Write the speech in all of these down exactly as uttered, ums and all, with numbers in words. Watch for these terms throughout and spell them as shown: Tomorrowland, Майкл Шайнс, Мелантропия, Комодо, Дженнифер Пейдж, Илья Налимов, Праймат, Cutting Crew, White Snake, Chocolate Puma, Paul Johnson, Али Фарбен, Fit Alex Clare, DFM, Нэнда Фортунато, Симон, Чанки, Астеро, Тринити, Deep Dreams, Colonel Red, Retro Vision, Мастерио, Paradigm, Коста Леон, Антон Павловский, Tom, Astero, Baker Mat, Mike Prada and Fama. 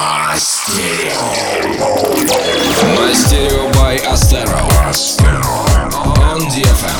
Мастерио by Asteriо on ди эф эм.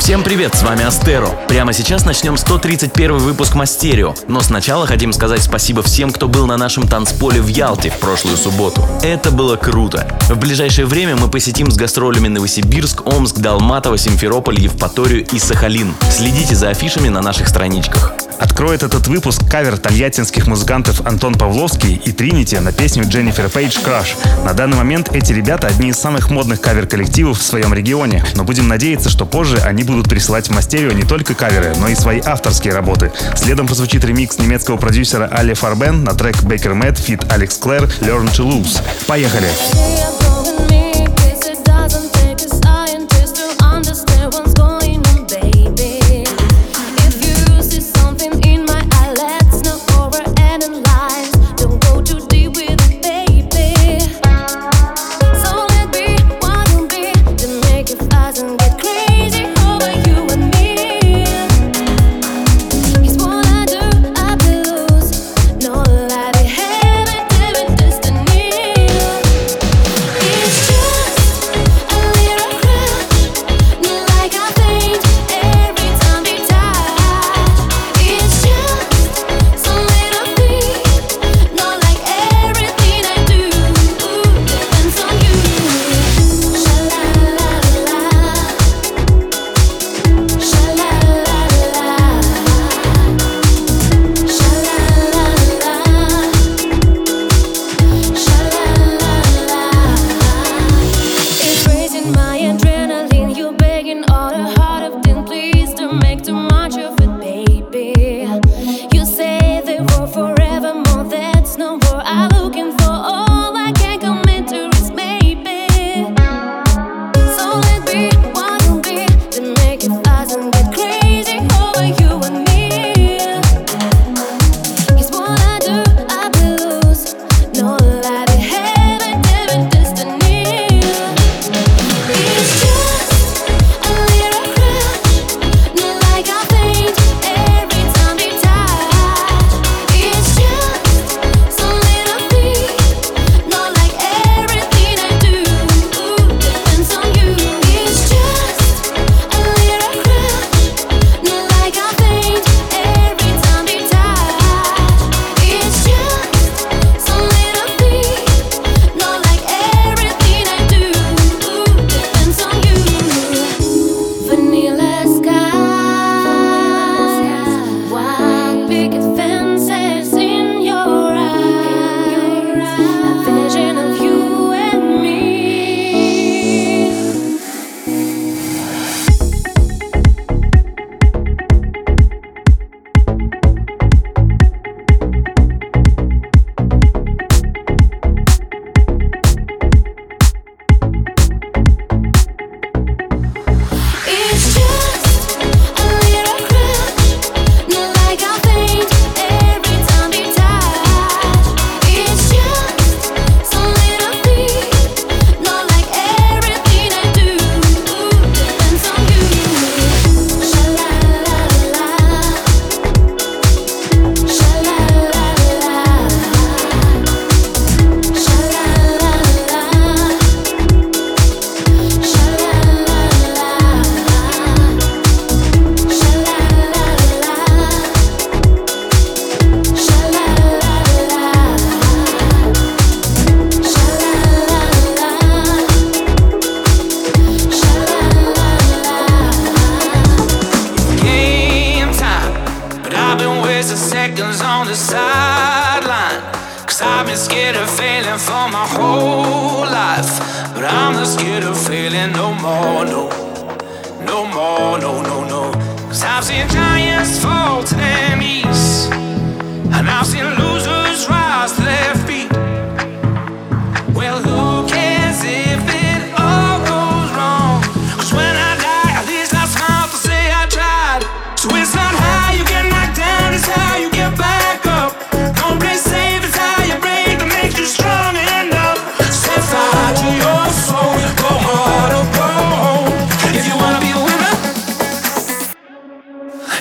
Всем привет, с вами Астеро. Прямо сейчас начнем сто тридцать первый выпуск Мастерио. Но сначала хотим сказать спасибо всем, кто был на нашем танцполе в Ялте в прошлую субботу. Это было круто. В ближайшее время мы посетим с гастролями Новосибирск, Омск, Далматово, Симферополь, Евпаторию и Сахалин. Следите за афишами на наших страничках. Откроет этот выпуск кавер тольяттинских музыкантов Антон Павловский и Тринити на песню Дженнифер Пейдж «Краш». На данный момент эти ребята одни из самых модных кавер-коллективов в своем регионе, но будем надеяться, что позже они будут присылать в Мастерио не только каверы, но и свои авторские работы. Следом прозвучит ремикс немецкого продюсера Али Фарбен на трек Baker Mat, Fit Alex Clare «Learn to Lose». Поехали!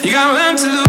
You gotta learn to lose.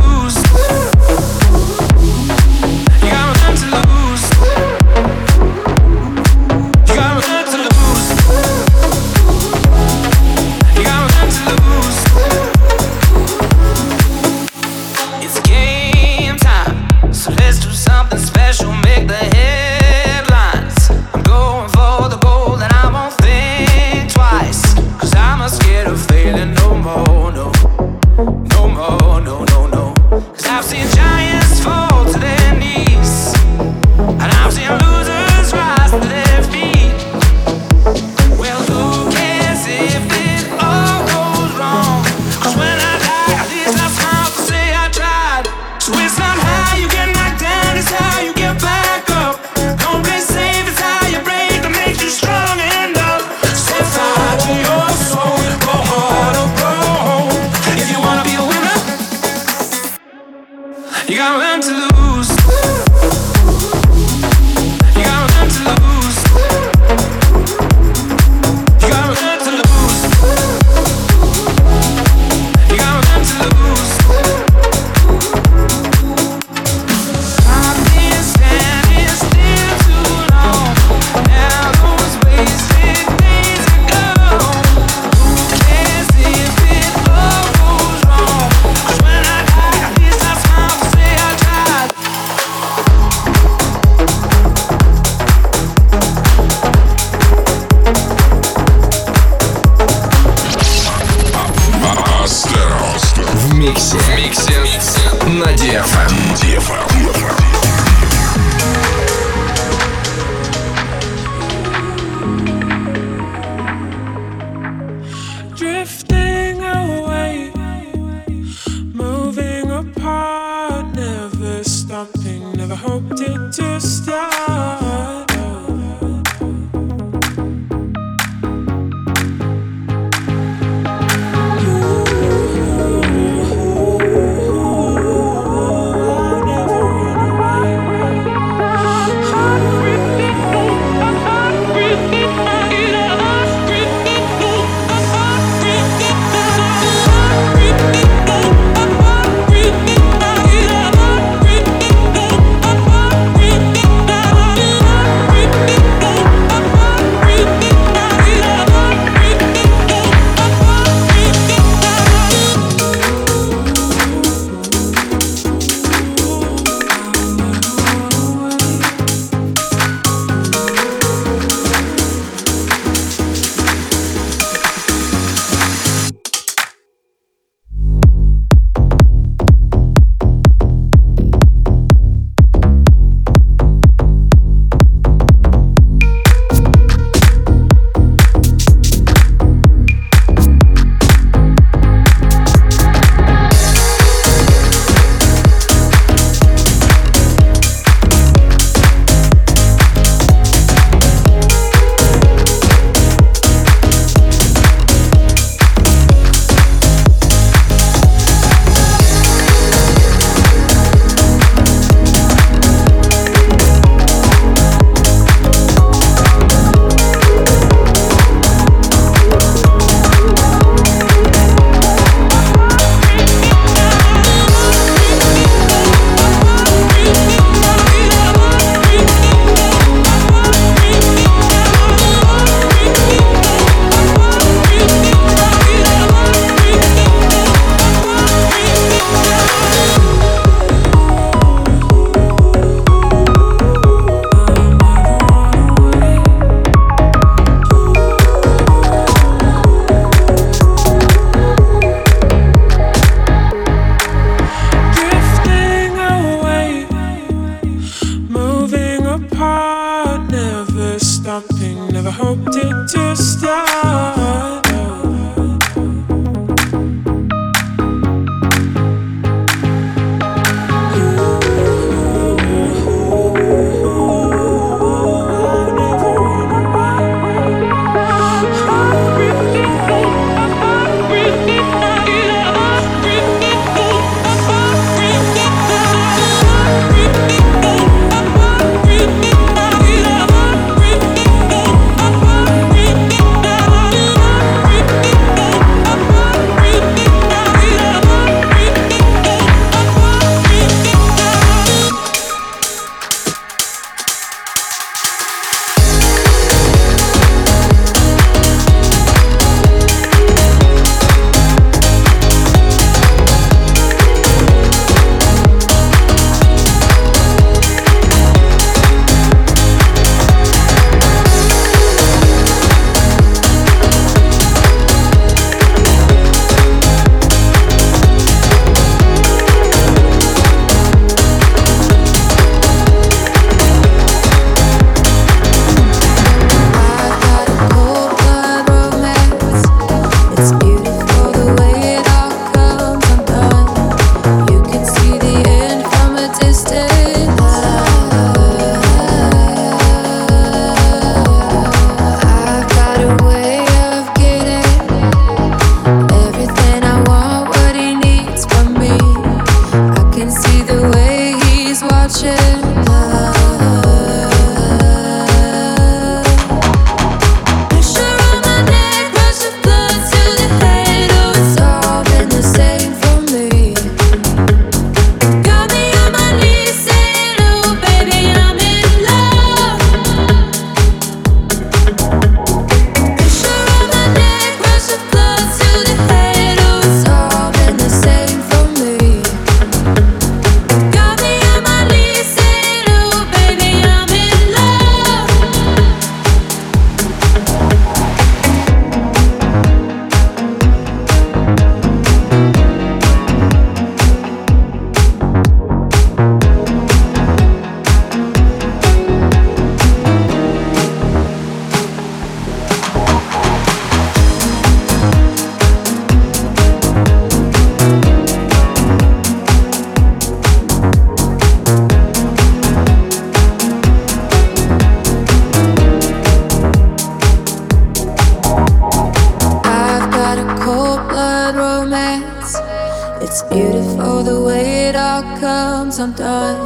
Oh, the way it all comes undone.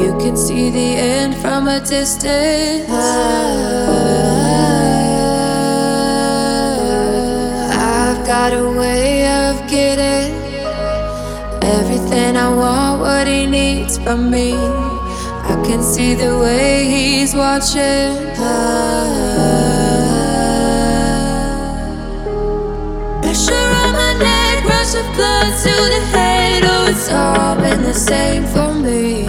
You can see the end from a distance. I, I've got a way of getting everything I want, what he needs from me. I can see the way he's watching. I, rush of blood to the head, oh it's all been the same for me.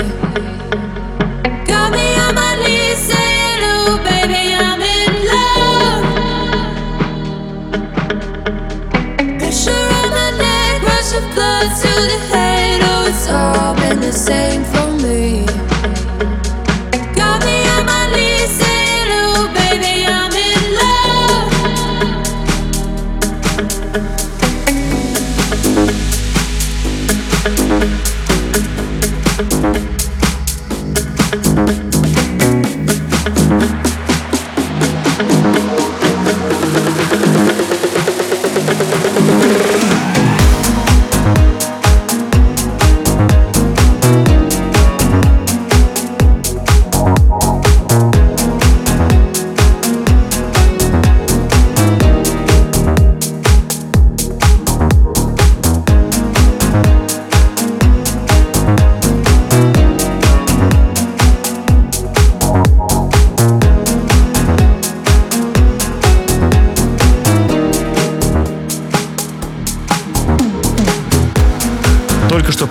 Got me on my knees saying, oh baby I'm in love. Pressure on my neck, rush of blood to the head, oh it's all been the same for me.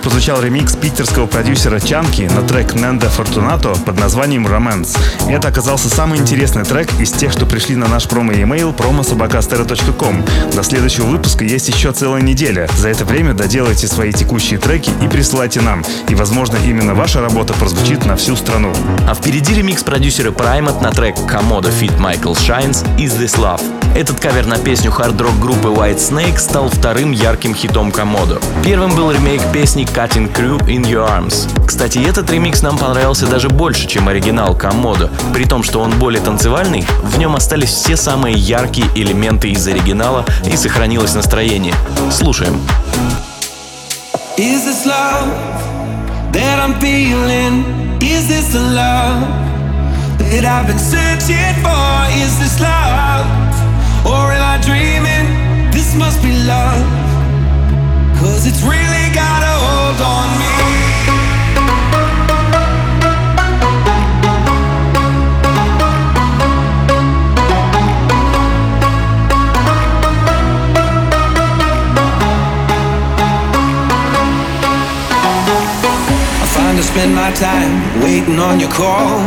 Прозвучал ремикс питерского продюсера Чанки на трек Нэнда Фортунато под названием «Романс». Это оказался самый интересный трек из тех, что пришли на наш промо-e-mail промо собака стера точка ком. До следующего выпуска есть еще целая неделя. За это время доделайте свои текущие треки и присылайте нам. И, возможно, именно ваша работа прозвучит на всю страну. А впереди ремикс продюсера Праймат на трек «Комодо» feat. Майкл Шайнс «Is This Love». Этот кавер на песню хард-рок группы White Snake стал вторым ярким хитом Комодо. Первым был ремейк песни «Cutting Crew in Your Arms». Кстати, этот ремикс нам понравился даже больше, чем оригинал Комодо. При том, что он более танцевальный, в нем остались все самые яркие элементы из оригинала и сохранилось настроение. Слушаем. Is this love that I'm feeling? Is this the love that I've been searching for? Is this love? Or am I dreaming? This must be love, 'cause it's really got a hold on me. I find I spend my time waiting on your call.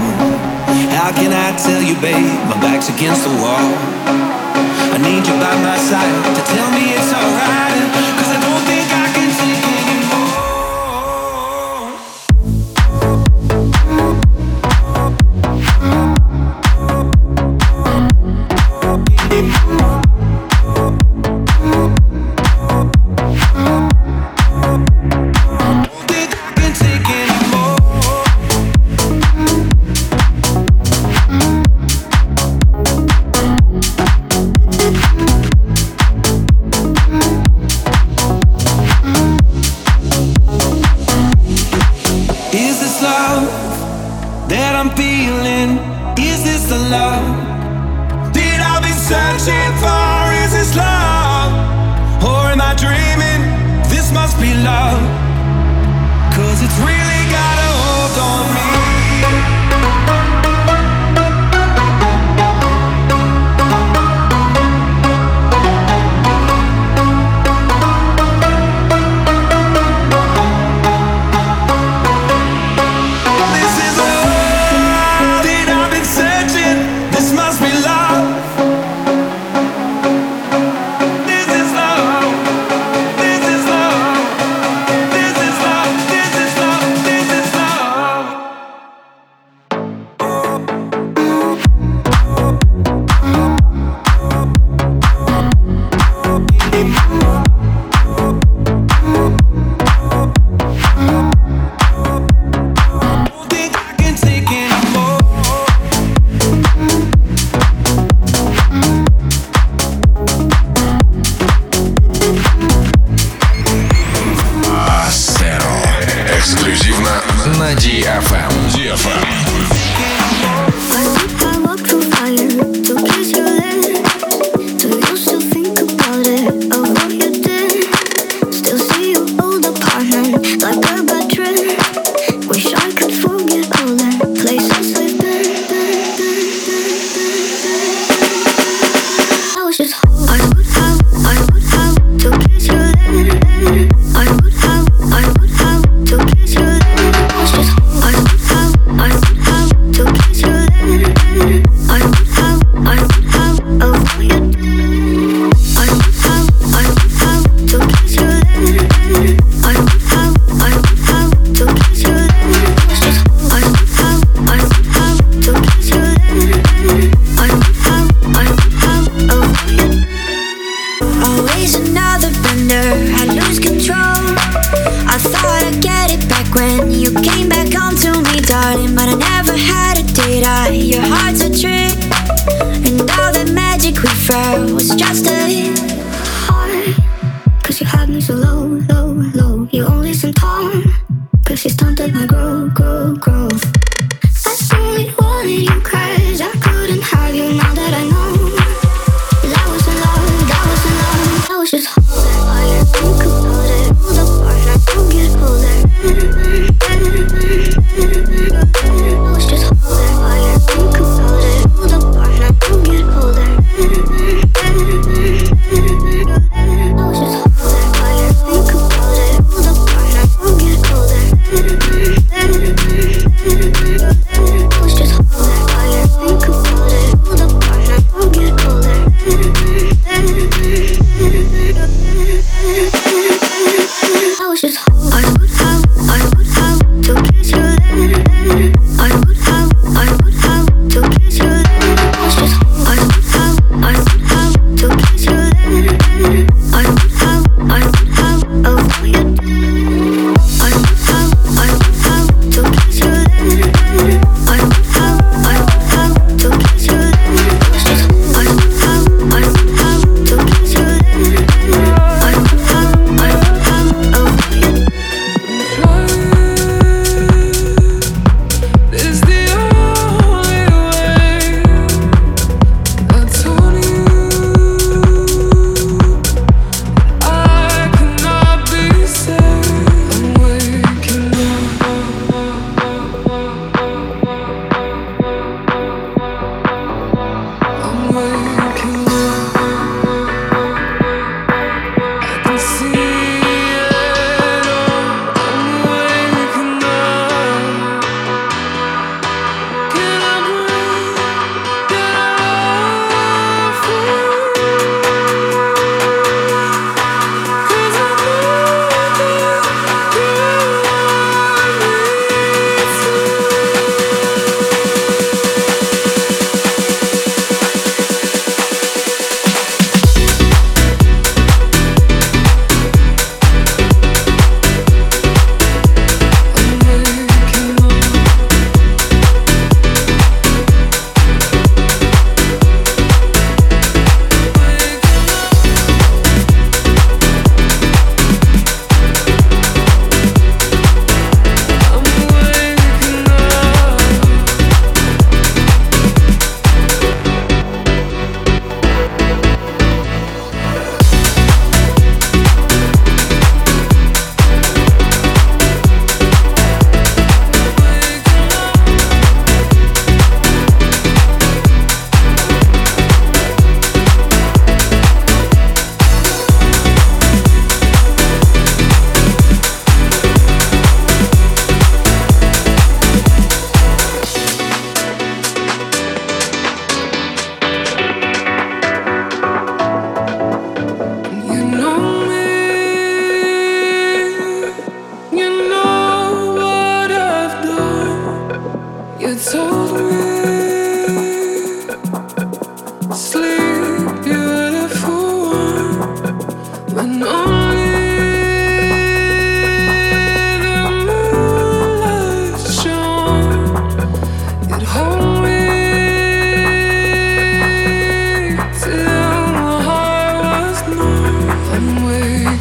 How can I tell you, babe, my back's against the wall. I need you by my side to tell me it's alright. на ди эф эм.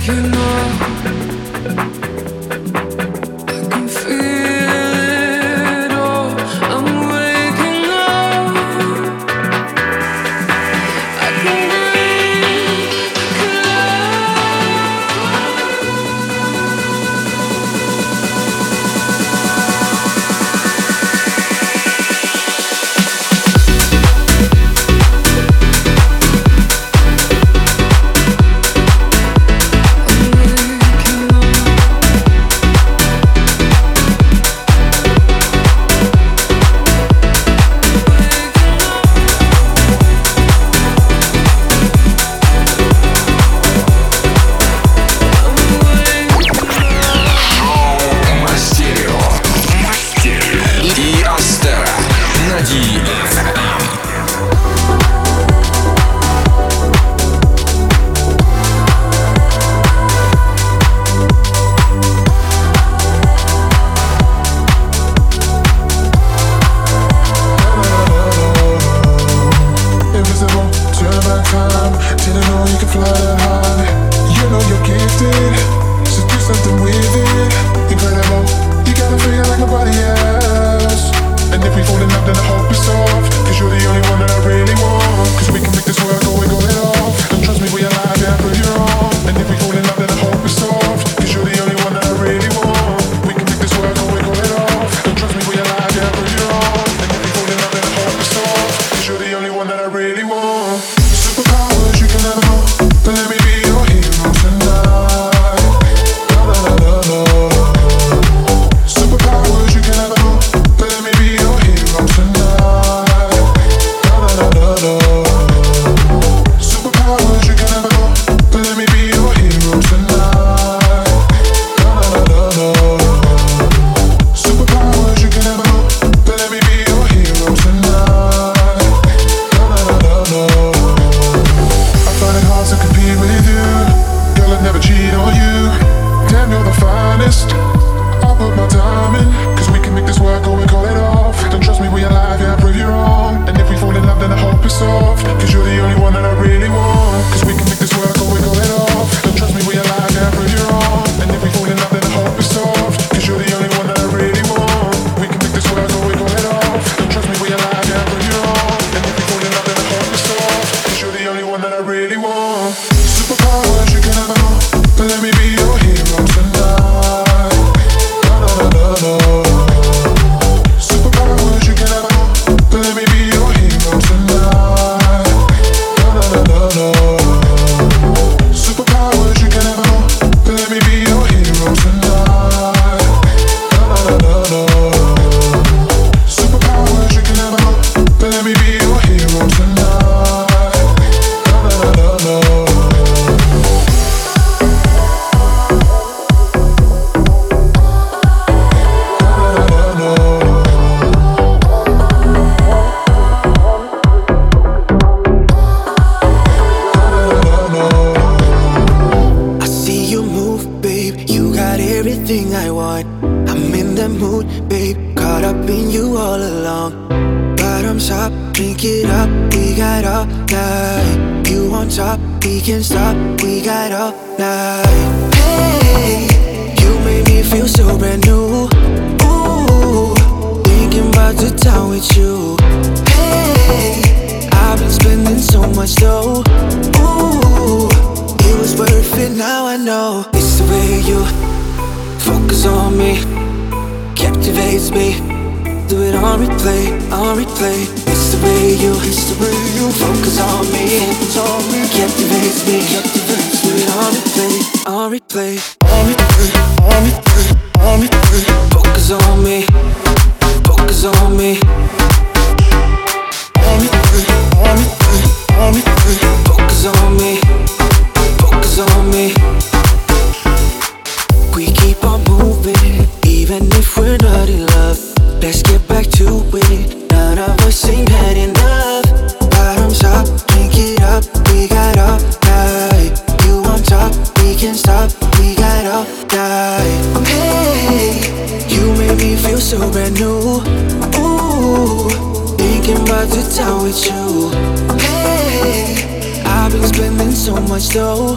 You know, I can feel I'm in the mood, babe, caught up in you all along. Bottoms up, drink it up, we got all night. You on top, we can't stop, we got all night. Hey, you made me feel so brand new. Ooh, thinking about the time with you. Hey, I've been spending so much though. Ooh, it was worth it, now I know. It's the way you focus on me, captivates me. Do it on replay, on replay. It's the way you, it's the way you focus on me, focus on me, captivates me, captivates me. Do it on replay, on replay, on replay, on replay, on replay. Focus on me, focus on me. On replay, on replay, on replay. Focus on me, focus on me. We keep on moving, even if we're not in love. Let's get back to it, none of us ain't had enough. Bottoms up, drink it up, we got all night. You on top, we can't stop, we got all night. Oh, hey, you made me feel so brand new. Ooh, thinking about the time with you. Hey, I've been spending so much though.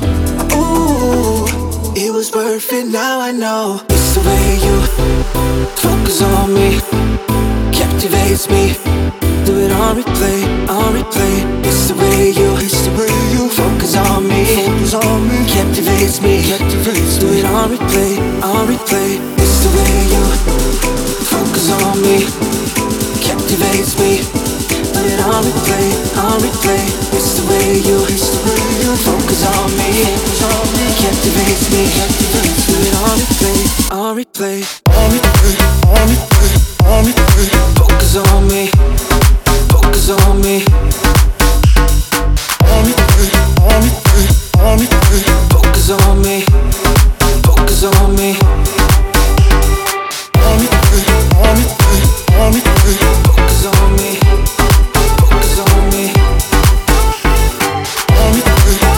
Ooh, it was worth it, now I know. It's the way you focus on me, captivates me. Do it on replay, on replay. It's the way you, it's the way you focus on me, focus on me, captivates me, captivates me. Do it on replay, on replay. It's the way you focus on me, captivates me. Do it on replay, on replay. It's the way you, it's the way you focus on me, focus on me, captivates me, captivates me. Do it on replay, on replay. On replay, on replay, on replay. Focus on me, focus on me. On replay, on replay, on replay. Focus on me, focus on me. On replay, on replay, on replay. Focus on me, focus on me. On replay,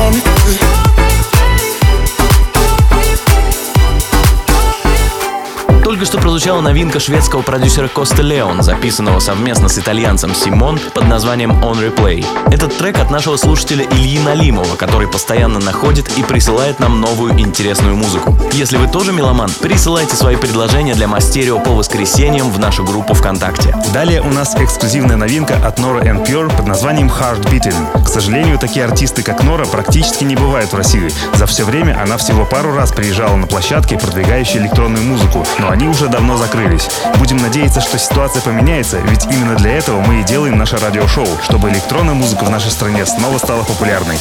on replay. Только что прозвучала новинка шведского продюсера Коста Леон, записанного совместно с итальянцем Симон под названием On Replay. Этот трек от нашего слушателя Ильи Налимова, который постоянно находит и присылает нам новую интересную музыку. Если вы тоже меломан, присылайте свои предложения для Мастерио по воскресеньям в нашу группу ВКонтакте. Далее у нас эксклюзивная новинка от Nora энд Pure под названием Heart Beating. К сожалению, такие артисты, как Nora, практически не бывают в России. За все время она всего пару раз приезжала на площадки, продвигающие электронную музыку, но они уже давно закрылись. Будем надеяться, что ситуация поменяется, ведь именно для этого мы и делаем наше радиошоу, чтобы электронная музыка в нашей стране снова стала популярной.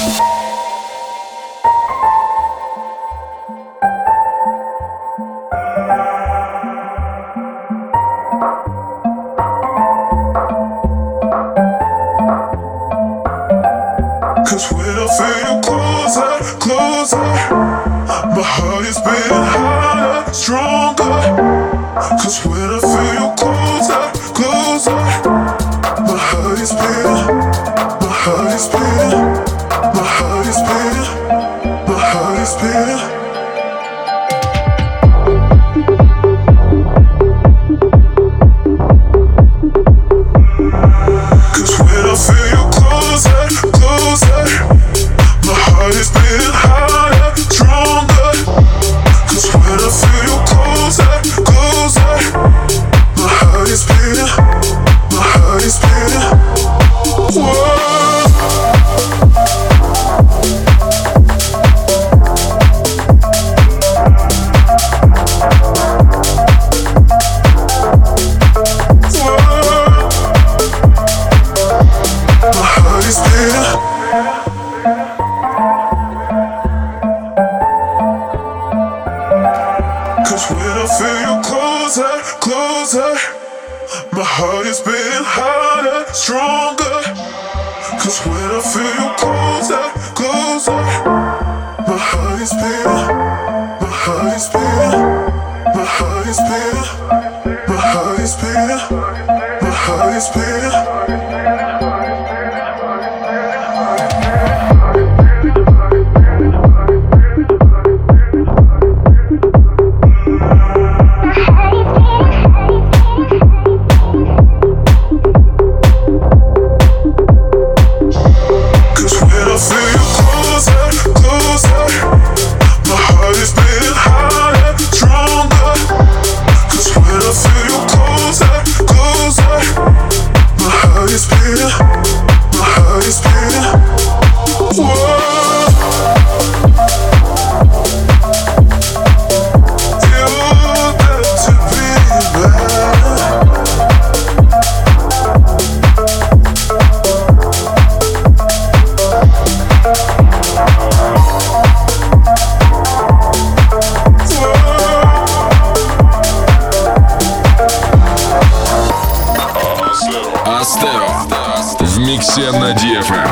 Слушайте на Ди Эф Эм.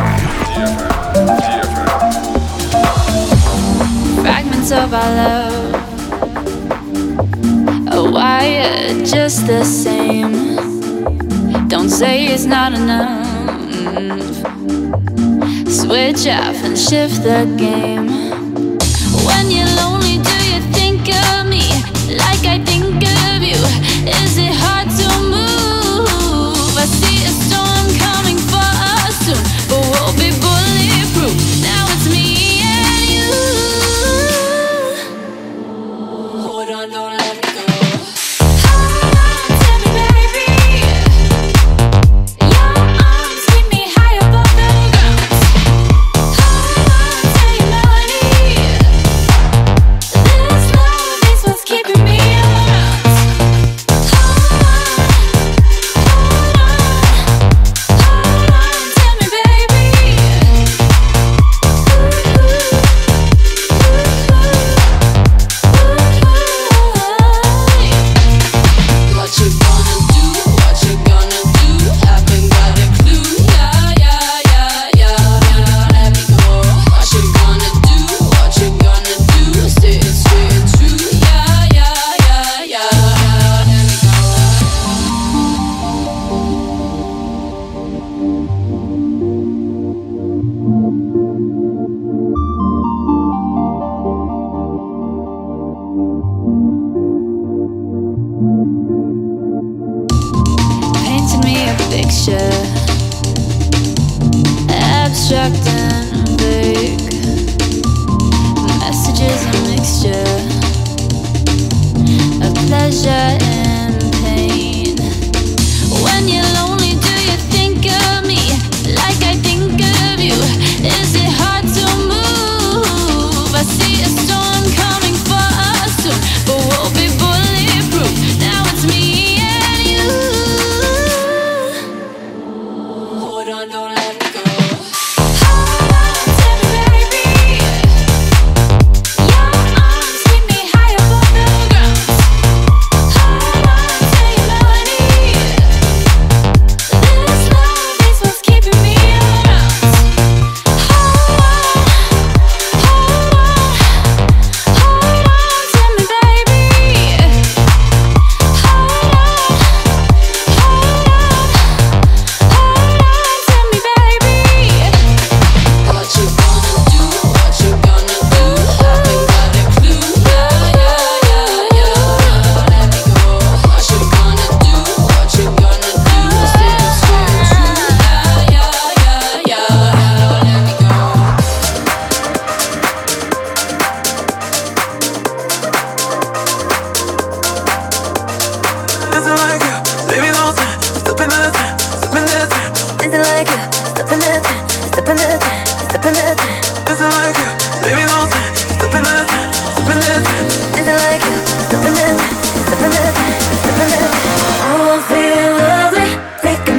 When you're lonely, do you think of me like I think of you? Is it hard to move? I see a storm coming for us soon, but we'll be bulletproof. Now it's me and you. Hold on, don't let me go. Hold on to me, baby. Your arms keep me high above the ground. Hold on to your melody. Keeping me around. Hold on, hold on, hold on to me, baby. Ooh, ooh, ooh, ooh, ooh. What you gonna do? What you gonna do? Haven't got a clue. Yeah, yeah, yeah, yeah. Now let me go. What you gonna do? What you gonna do? Stay straight and true. Yeah. Painting me a picture, abstract and big. Messages a mixture of pleasure and pain. When you're lonely, do you think of me like I think of you? Is it hard to move? I see a storm coming for us soon, but we'll be bulletproof. Now it's me and you. Hold on, don't let me go. Hold on to me, baby. Your arms keep me high above the ground. Hold on to your melody. This love is what's keeping me around. Hold on, hold on, hold on to me, baby. Hold on, hold on, hold on to me, baby. What you gonna do? What you gonna do? Haven't got a clue. Yeah, yeah, yeah, yeah. Now let me go. What you gonna do? What you gonna do? Stay straight and true. Yeah, yeah, yeah, yeah. Now let me go. Making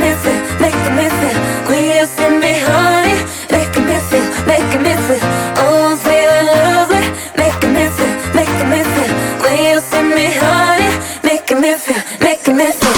me feel Oh, I'm feeling lovely, making me feel, making me feel. When you send me honey, making me feel, making me feel. Oh, I'm feeling lovely, making me feel, making me feel. When you send me honey, making me feel, making me feel.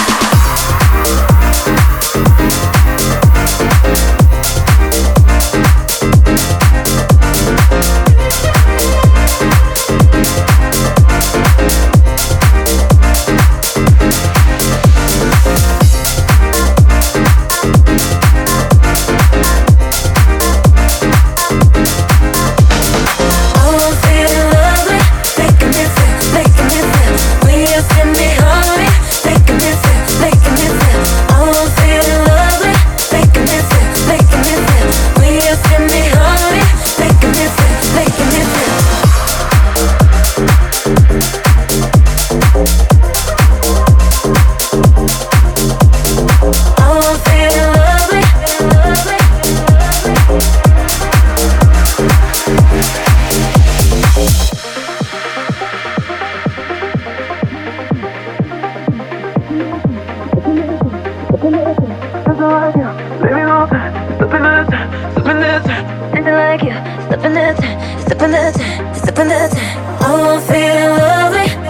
Oh, I'm feeling lovely,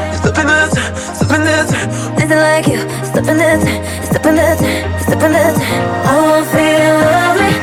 lovely. Nothing like you, stepping that, stepping that, stepping that. Oh, I'm feeling lovely. Nothing like you, stepping that, stepping that, stepping that. Oh, I'm feeling lovely.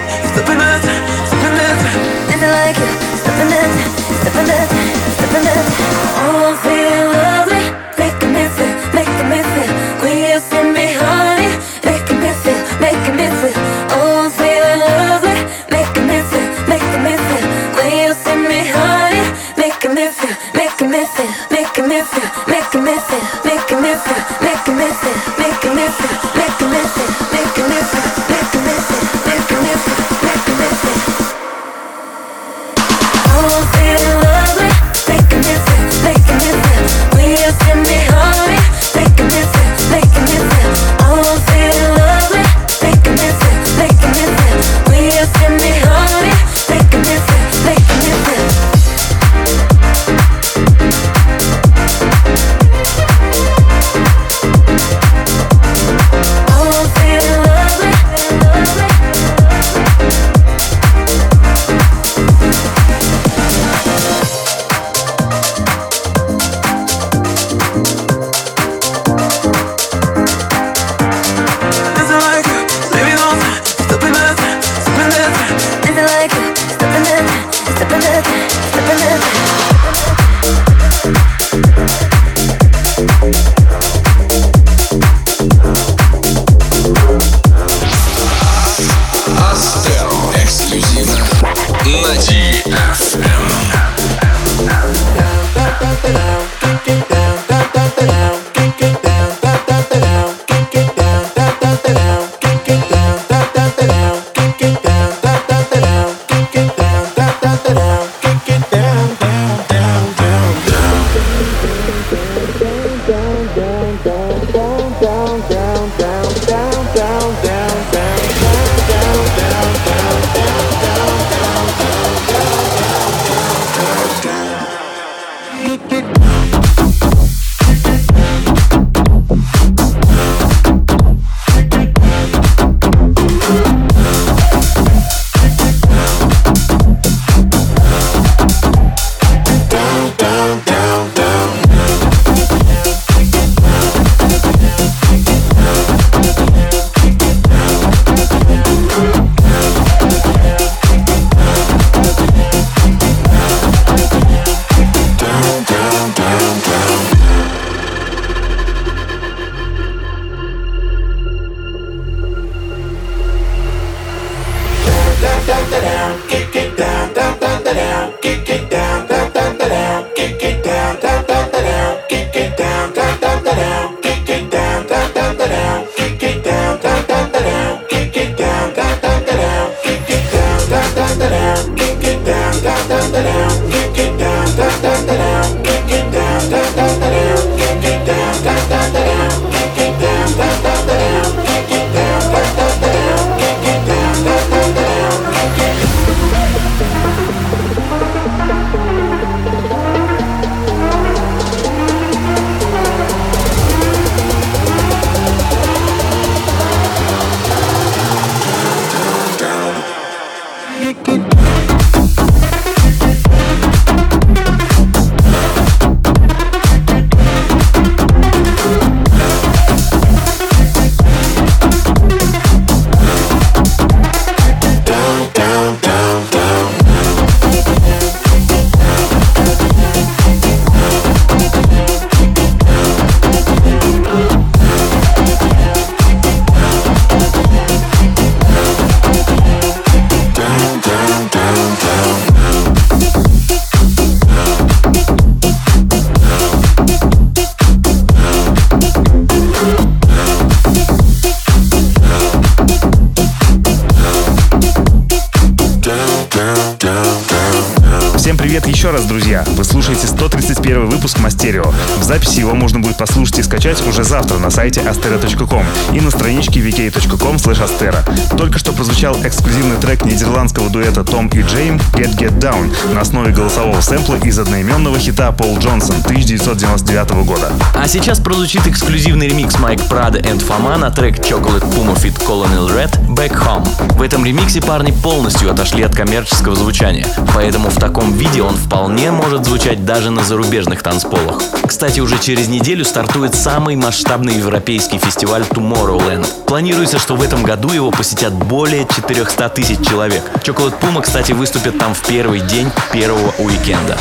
Мастерио. В записи его можно будет послушать и скачать уже завтра на сайте astera точка com и на страничке vk.com slash astera. Только что прозвучал эксклюзивный трек нидерландского дуэта Tom и Джейм Get Get Down на основе голосового сэмпла из одноименного хита Paul Johnson тысяча девятьсот девяносто девятого года. А сейчас прозвучит эксклюзивный ремикс Mike Prada and Fama на трек Chocolate Puma Fit Colonel Red Back Home. В этом ремиксе парни полностью отошли от коммерческого звучания, поэтому в таком виде он вполне может звучать даже на зарубежных танцполах. Кстати, уже через неделю стартует самый масштабный европейский фестиваль Tomorrowland. Планируется, что в этом году его посетят более четыреста тысяч человек. Chocolate Puma, кстати, выступит там в первый день первого уикенда.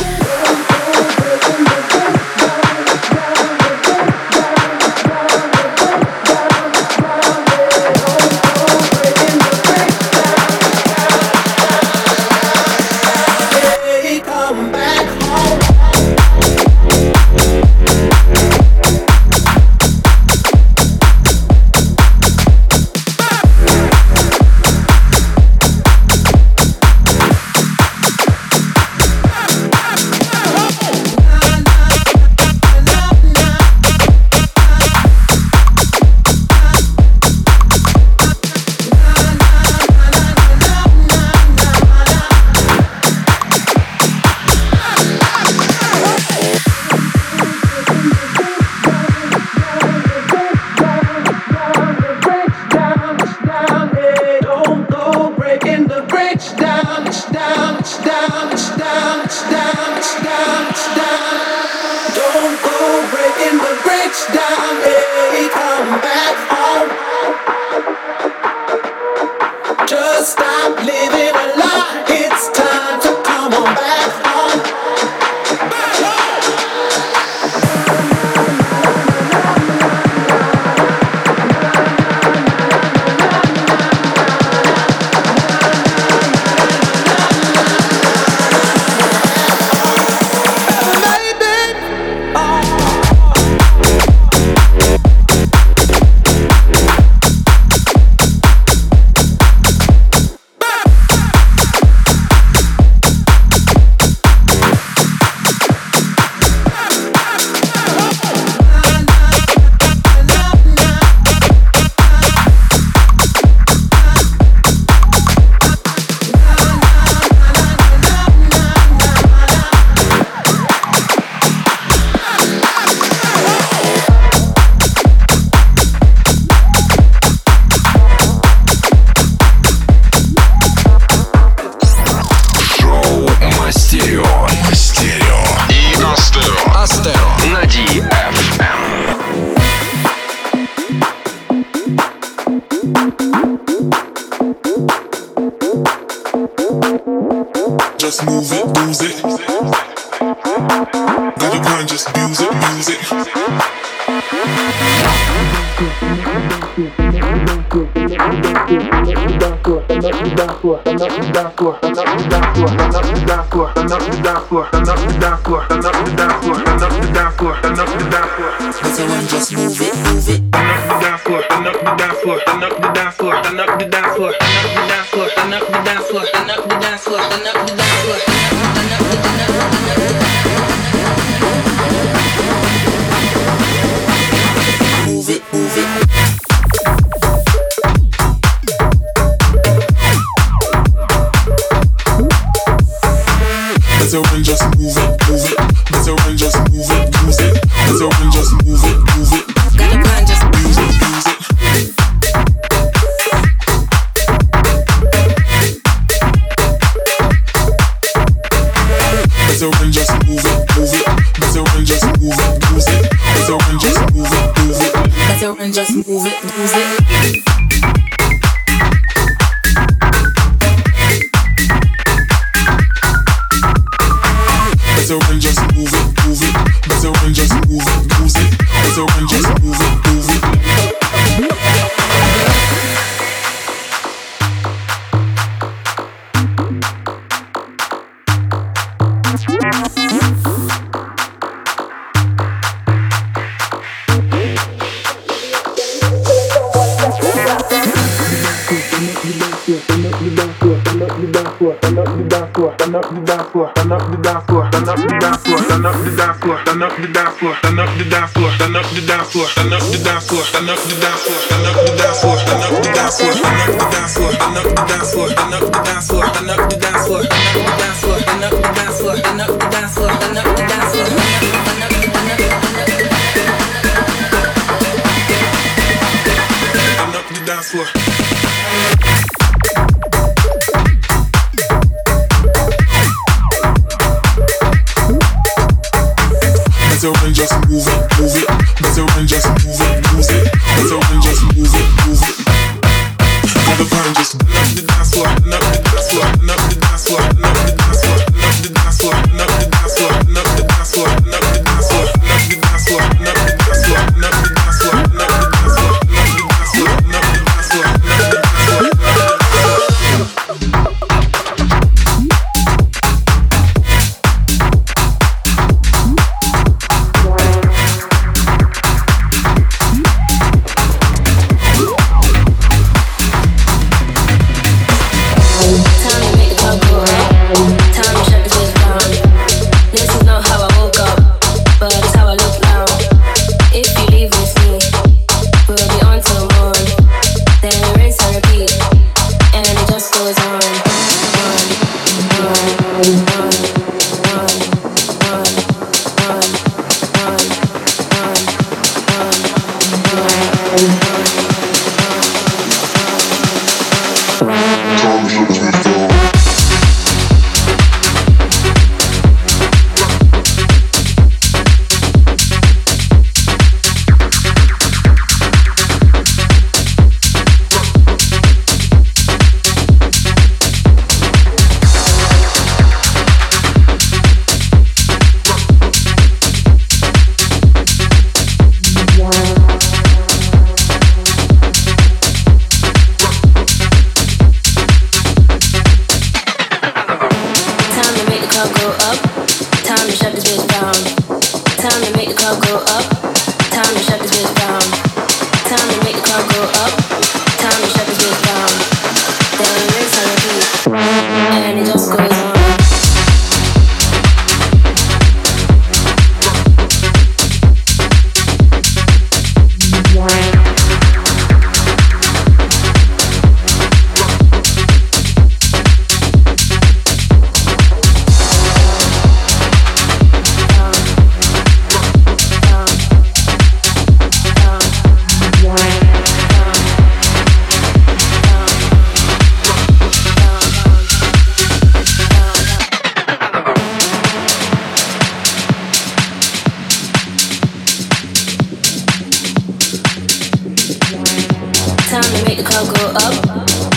Time to make the club go up.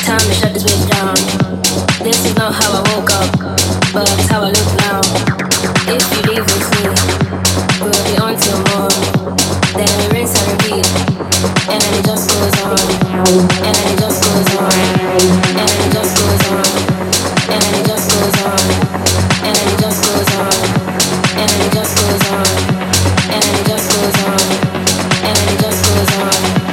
Time to shut this bitch down. This is not how I woke up, but it's how I look now. If you leave with me, we'll be on till morn. Then we rinse and repeat, and then it just goes on. And then it just goes on. And then it just goes on. And then it just goes on. And then it just goes on. And then it just goes on. And then it just goes on. And then it just goes on. And then it just goes on.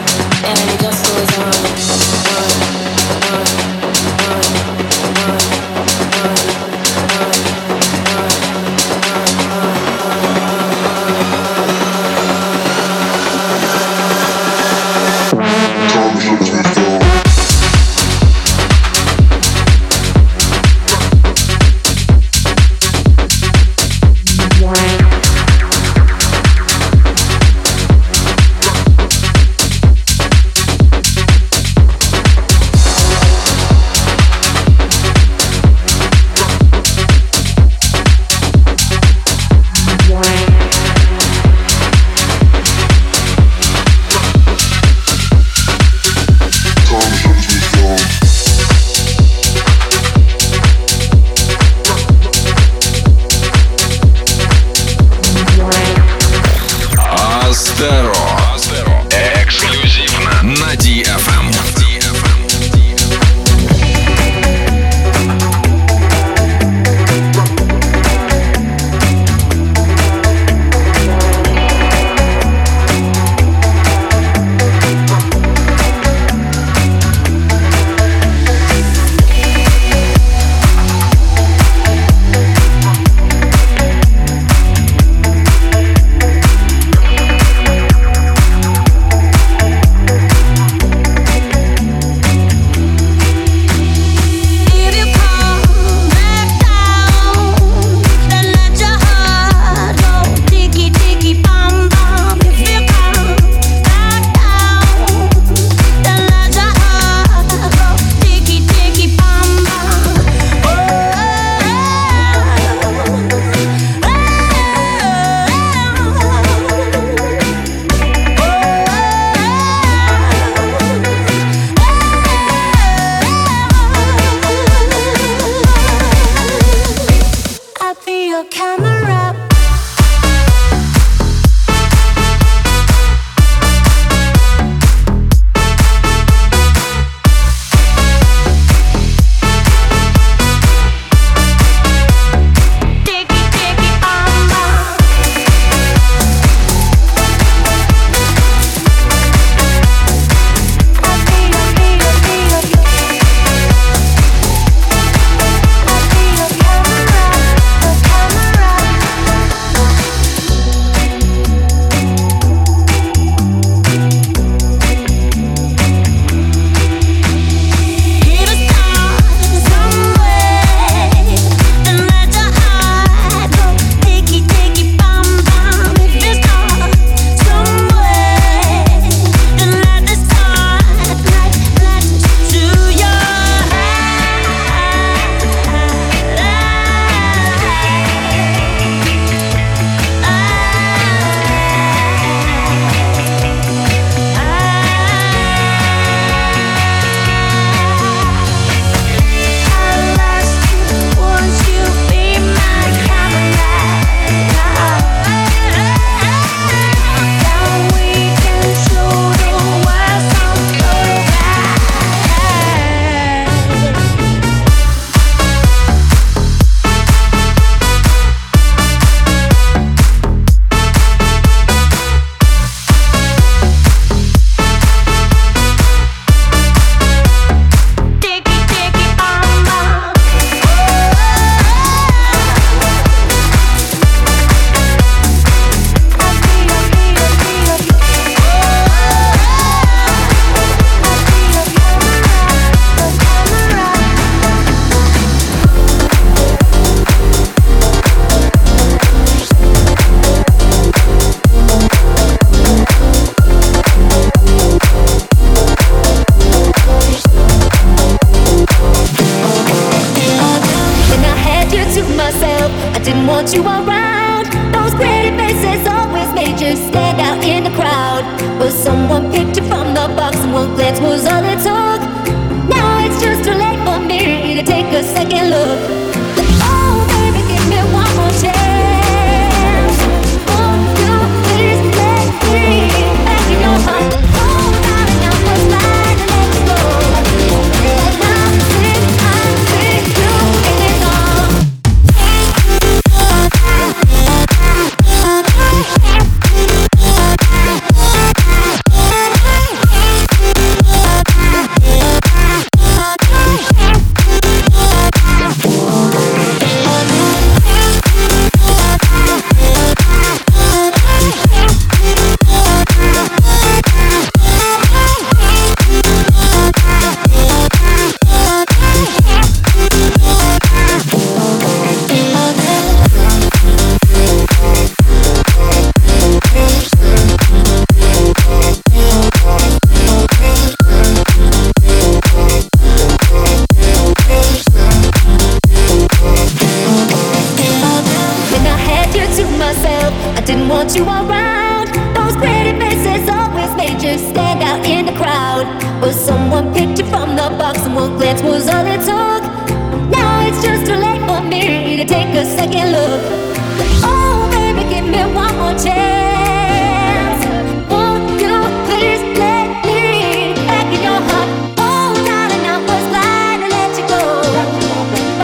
was someone picked it from the box, and one glance was all it took. Now it's just too late for me to take a second look. Oh baby, give me one more chance. Won't you please let me back in your heart? Oh darling, I must find and let you go.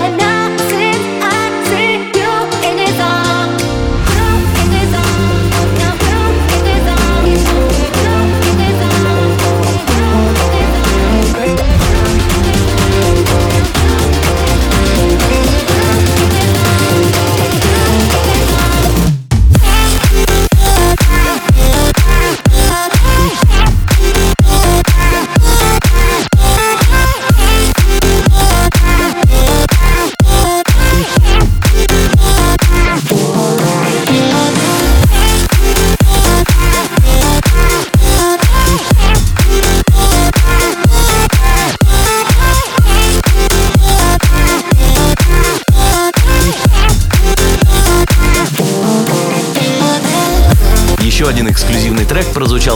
And I'm sick, I'm sick, you in it all.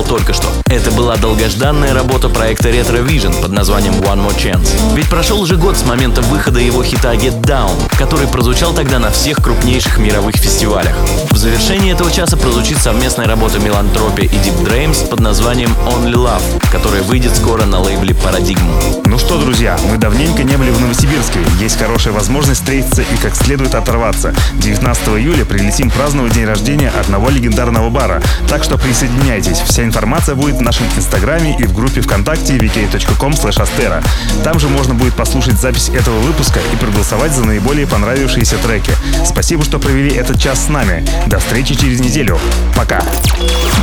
Только что. Это была долгожданная работа проекта Retro Vision под названием One More Chance. Ведь прошел уже год с момента выхода его хита Get Down, который прозвучал тогда на всех крупнейших мировых фестивалях. В завершении этого часа прозвучит совместная работа Мелантропия и Deep Dreams под названием Only Love, которая выйдет скоро на лейбле Paradigm. Ну что, друзья, мы давненько не были в Новосибирске. Есть хорошая возможность встретиться и как следует оторваться. девятнадцатого июля прилетим праздновать день рождения одного легендарного бара. Так что присоединяйтесь. Вся информация будет в нашем инстаграме и в группе ВКонтакте ви кей точка ком слэш астера. Там же можно будет послушать запись этого выпуска и проголосовать за наиболее понравившиеся треки. Спасибо, что провели этот час с нами. До встречи через неделю. Пока.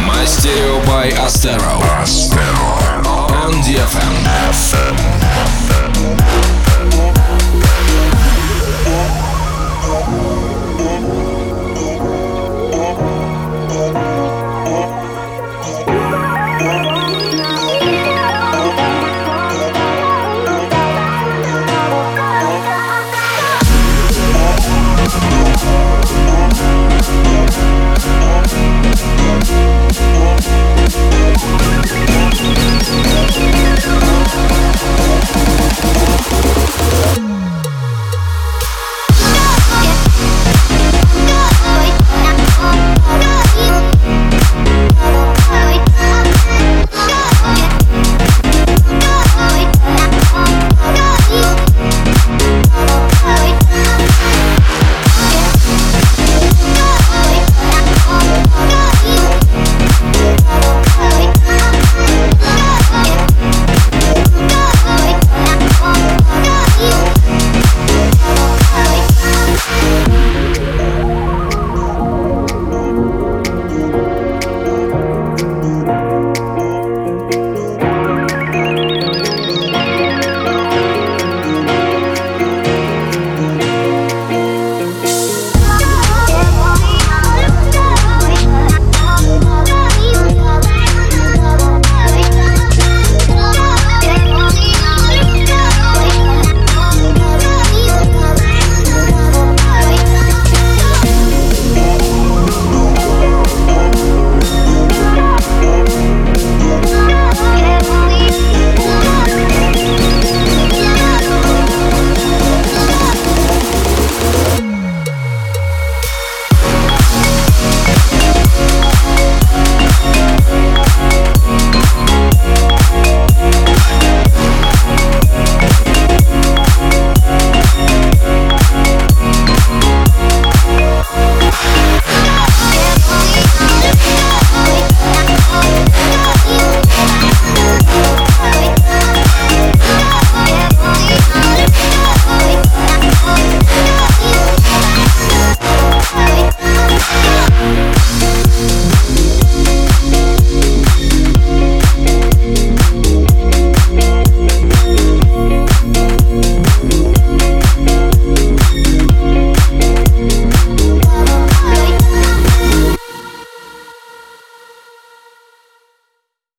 Мастерио by Astero. Astero. On D F M. F M.